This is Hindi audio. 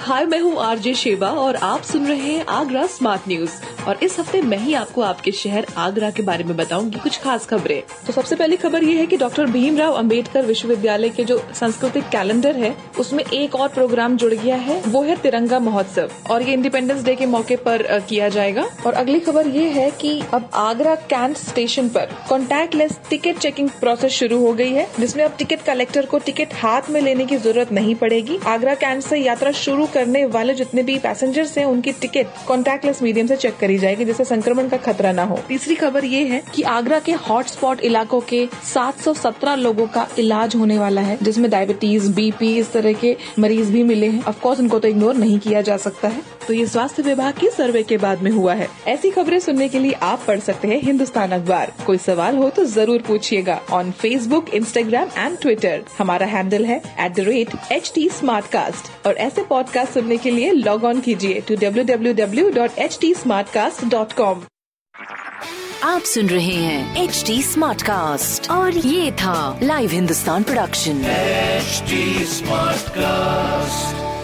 हाय, मैं हूँ आरजे शेबा और आप सुन रहे हैं आगरा स्मार्ट न्यूज़। और इस हफ्ते मैं ही आपको आपके शहर आगरा के बारे में बताऊंगी कुछ खास खबरें। तो सबसे पहली खबर ये है कि डॉक्टर भीमराव अंबेडकर विश्वविद्यालय के जो सांस्कृतिक कैलेंडर है उसमें एक और प्रोग्राम जुड़ गया है, वो है तिरंगा महोत्सव और ये इंडिपेंडेंस डे के मौके पर किया जाएगा। और अगली खबर ये है कि अब आगरा कैंट स्टेशन पर कॉन्टैक्टलेस टिकट चेकिंग प्रोसेस शुरू हो गई है, जिसमें अब टिकट कलेक्टर को टिकट हाथ में लेने की जरूरत नहीं पड़ेगी। आगरा कैंट से यात्रा शुरू करने वाले जितने भी पैसेंजर्स हैं उनकी टिकट कॉन्टैक्टलेस मीडियम से चेक करी जाएगी, जिससे संक्रमण का खतरा ना हो। तीसरी खबर ये है कि आगरा के हॉटस्पॉट इलाकों के 717 लोगों का इलाज होने वाला है, जिसमें डायबिटीज, बीपी, इस तरह के मरीज भी मिले हैं। ऑफकोर्स उनको तो इग्नोर नहीं किया जा सकता है, तो ये स्वास्थ्य विभाग के सर्वे के बाद में हुआ है। ऐसी खबरें सुनने के लिए आप पढ़ सकते हैं हिंदुस्तान अखबार। कोई सवाल हो तो जरूर पूछिएगा on Facebook, Instagram and Twitter. हमारा हैंडल है @HT SmartCast और ऐसे पॉडकास्ट सुनने के लिए लॉग ऑन कीजिए to www.htsmartcast.com। आप सुन रहे हैं HT स्मार्टकास्ट और ये था live Hindustan production. HT Smartcast.